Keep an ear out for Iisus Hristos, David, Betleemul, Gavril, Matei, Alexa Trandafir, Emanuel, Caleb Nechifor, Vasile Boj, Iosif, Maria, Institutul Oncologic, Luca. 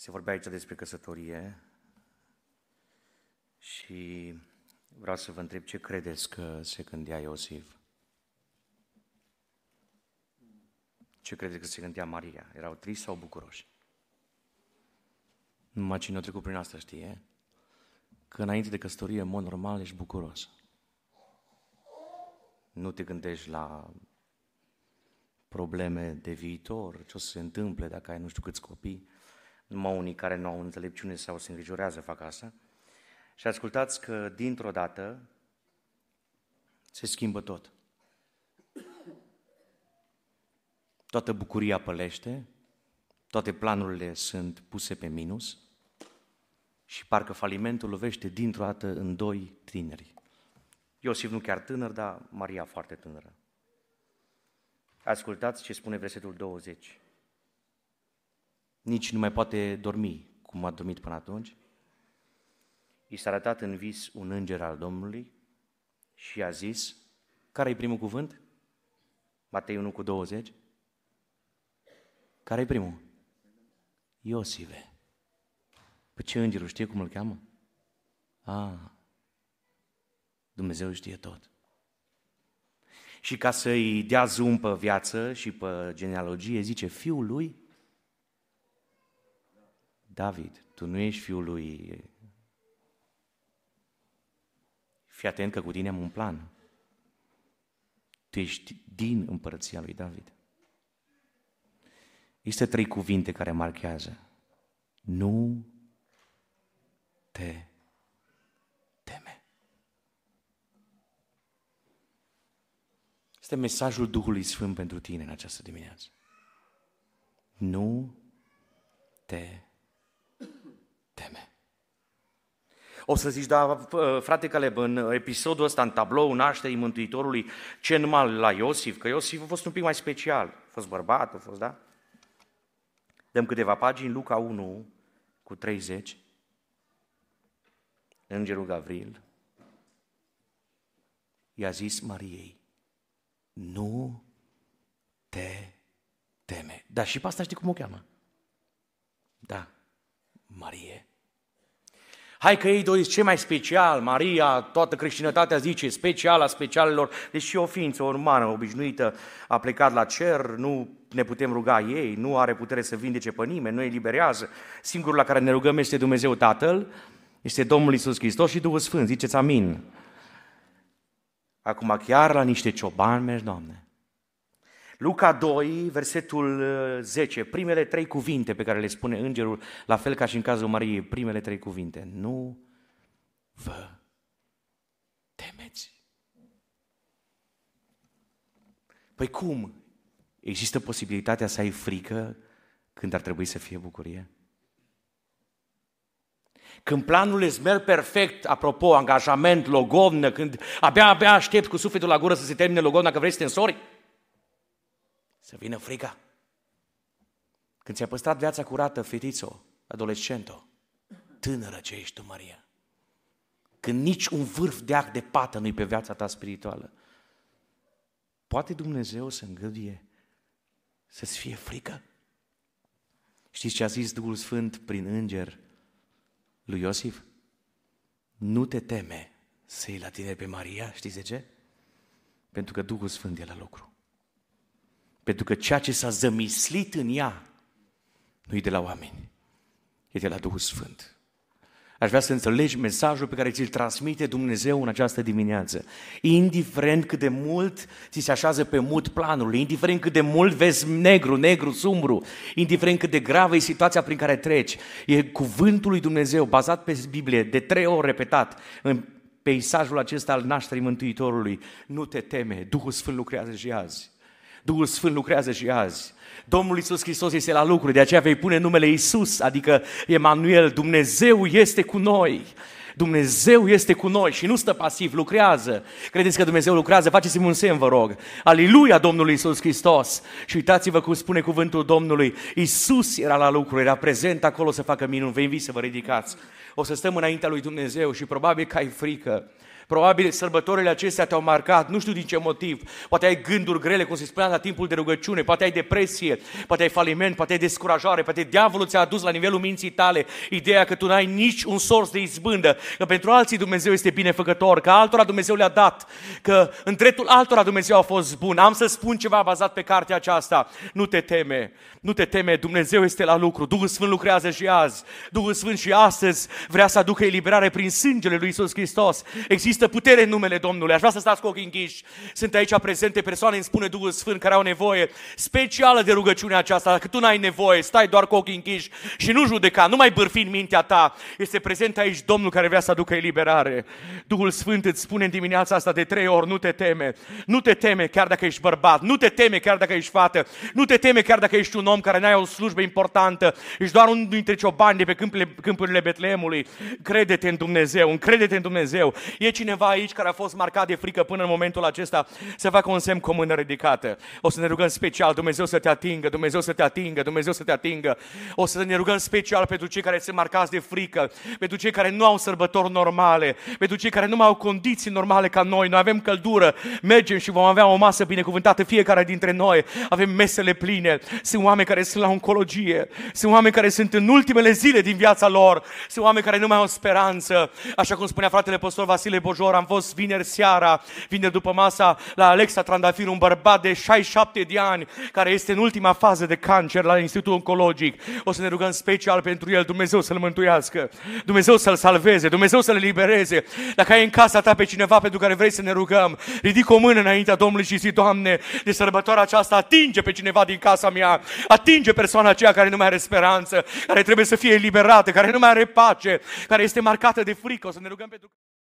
Se vorbea aici despre căsătorie și vreau să vă întreb ce credeți că se gândea Iosif? Ce credeți că se gândea Maria? Erau triști sau bucuroși? Numai cine a trecut prin asta știe că înainte de căsătorie, în mod normal, ești bucuros. Nu te gândești la probleme de viitor, ce o să se întâmple dacă ai nu știu câți copii. Numai unii care nu au înțelepciune sau se îngrijorează fac asta. Și ascultați că dintr-o dată se schimbă tot. Toată bucuria pălește, toate planurile sunt puse pe minus și parcă falimentul lovește dintr-o dată în doi tineri. Iosif nu chiar tânăr, dar Maria foarte tânără. Ascultați ce spune versetul 20. Nici nu mai poate dormi cum a dormit până atunci. I s-a arătat în vis un înger al Domnului și a zis, care-i primul cuvânt? Matei 1:20. Care-i primul? Iosive. Păi ce îngerul știe cum îl cheamă? Dumnezeu știe tot. Și ca să-i dea zoom pe viață și pe genealogie, zice, fiul lui David, tu nu ești fiul lui... Fii atent că cu tine am un plan. Tu ești din împărăția lui David. Există trei cuvinte care marchează. Nu te teme. Este mesajul Duhului Sfânt pentru tine în această dimineață. Nu te teme. O să zici, da, frate Caleb, în episodul ăsta, în tablou, nașterii Mântuitorului, ce numai la Iosif, că Iosif a fost un pic mai special. A fost bărbat, a fost, da? Dăm câteva pagini, Luca 1:30, îngerul Gavril i-a zis Mariei, nu te teme. Dar și pe asta știi cum o cheamă? Da, Marie. Hai că ei doi zic, ce mai special, Maria, toată creștinătatea zice, special a specialelor, deci și o ființă umană obișnuită a plecat la cer, nu ne putem ruga ei, nu are putere să vindece pe nimeni, nu eliberează, singurul la care ne rugăm este Dumnezeu Tatăl, este Domnul Iisus Hristos și Duhul Sfânt, ziceți amin. Acum chiar la niște ciobani mergi, Doamne. Luca 2, versetul 10, primele trei cuvinte pe care le spune îngerul, la fel ca și în cazul Mariei, primele trei cuvinte. Nu vă temeți. Păi cum? Există posibilitatea să ai frică când ar trebui să fie bucurie? Când planurile îți merg perfect, apropo, angajament, logodnă, când abia aștept cu sufletul la gură să se termine logodna, că vrei să te însori? Să vină frica. Când ți-a păstrat viața curată, fetițo, adolescento, tânără ce ești tu, Maria, când nici un vârf de ac de pată nu-i pe viața ta spirituală, poate Dumnezeu să îngăduie să-ți fie frică? Știți ce a zis Duhul Sfânt prin înger lui Iosif? Nu te teme să iei la tine pe Maria, știți de ce? Pentru că Duhul Sfânt e la lucru. Pentru că ceea ce s-a zămislit în ea nu-i de la oameni, e de la Duhul Sfânt. Aș vrea să înțelegi mesajul pe care ți-l transmite Dumnezeu în această dimineață. Indiferent cât de mult ți se așează pe mult planul, indiferent cât de mult vezi negru, sumbru, indiferent cât de gravă e situația prin care treci, e cuvântul lui Dumnezeu bazat pe Biblie, de 3 ori repetat în peisajul acesta al nașterii Mântuitorului. Nu te teme, Duhul Sfânt lucrează și azi. Duhul Sfânt lucrează și azi. Domnul Iisus Hristos este la lucru, de aceea vei pune numele Iisus, adică Emanuel, Dumnezeu este cu noi. Dumnezeu este cu noi și nu stă pasiv, lucrează. Credeți că Dumnezeu lucrează? Faceți-mi un semn, vă rog. Aleluia Domnului Iisus Hristos! Și uitați-vă cum spune cuvântul Domnului. Iisus era la lucru, era prezent acolo să facă minuni. Vă invit să vă ridicați. O să stăm înaintea lui Dumnezeu și probabil că ai frică. Probabil sărbătorile acestea te-au marcat, nu știu din ce motiv. Poate ai gânduri grele, cum se spunea la timpul de rugăciune, poate ai depresie, poate ai faliment, poate ai descurajare, poate diavolul ți-a adus la nivelul minții tale ideea că tu n-ai nici un sorț de izbândă, că pentru alții Dumnezeu este binefăcător, că altora Dumnezeu le-a dat, că în dreptul altora Dumnezeu a fost bun. Am să spun ceva bazat pe cartea aceasta. Nu te teme, nu te teme, Dumnezeu este la lucru. Duhul Sfânt lucrează și azi. Duhul Sfânt și astăzi vrea să aducă eliberare prin sângele lui Iisus Hristos. Există putere în numele Domnului. Aș vrea să stați cu ochii închiși. Sunt aici prezente persoane, îmi spune Duhul Sfânt, care au nevoie specială de rugăciunea aceasta. Dacă tu n-ai nevoie, stai doar cu ochii închiși și nu judeca, nu mai bârfi în mintea ta. Este prezent aici Domnul care vrea să aducă eliberare. Duhul Sfânt îți spune în dimineața asta de 3 ori, nu te teme. Nu te teme chiar dacă ești bărbat, nu te teme chiar dacă ești fată, nu te teme chiar dacă ești un om care n-ai o slujbă importantă, ești doar unul dintre ciobani de pe câmpurile Betleemului. Crede-te în Dumnezeu, încrede-te în Dumnezeu. E cineva aici care a fost marcat de frică până în momentul acesta? Să facă un semn cu mână ridicată. O să ne rugăm special, Dumnezeu să te atingă, Dumnezeu să te atingă, Dumnezeu să te atingă. O să ne rugăm special pentru cei care se marcați de frică, pentru cei care nu au sărbători normale, pentru cei care nu mai au condiții normale ca noi. Noi avem căldură, mergem și vom avea o masă binecuvântată fiecare dintre noi. Avem mesele pline. Sunt oameni care sunt la oncologie, sunt oameni care sunt în ultimele zile din viața lor, sunt oameni care nu mai au speranță. Așa cum spunea fratele păstor Vasile Boj, am fost vineri seara, vineri după masa la Alexa Trandafir, un bărbat de 67 de ani care este în ultima fază de cancer la Institutul Oncologic. O să ne rugăm special pentru el, Dumnezeu să-l mântuiască, Dumnezeu să-l salveze, Dumnezeu să-l elibereze. Dacă ai în casa ta pe cineva pentru care vrei să ne rugăm, ridic o mână înaintea Domnului și zi: Doamne, de sărbătoarea aceasta atinge pe cineva din casa mea, atinge persoana aceea care nu mai are speranță, care trebuie să fie eliberată, care nu mai are pace, care este marcată de frică. O să ne rugăm pentru...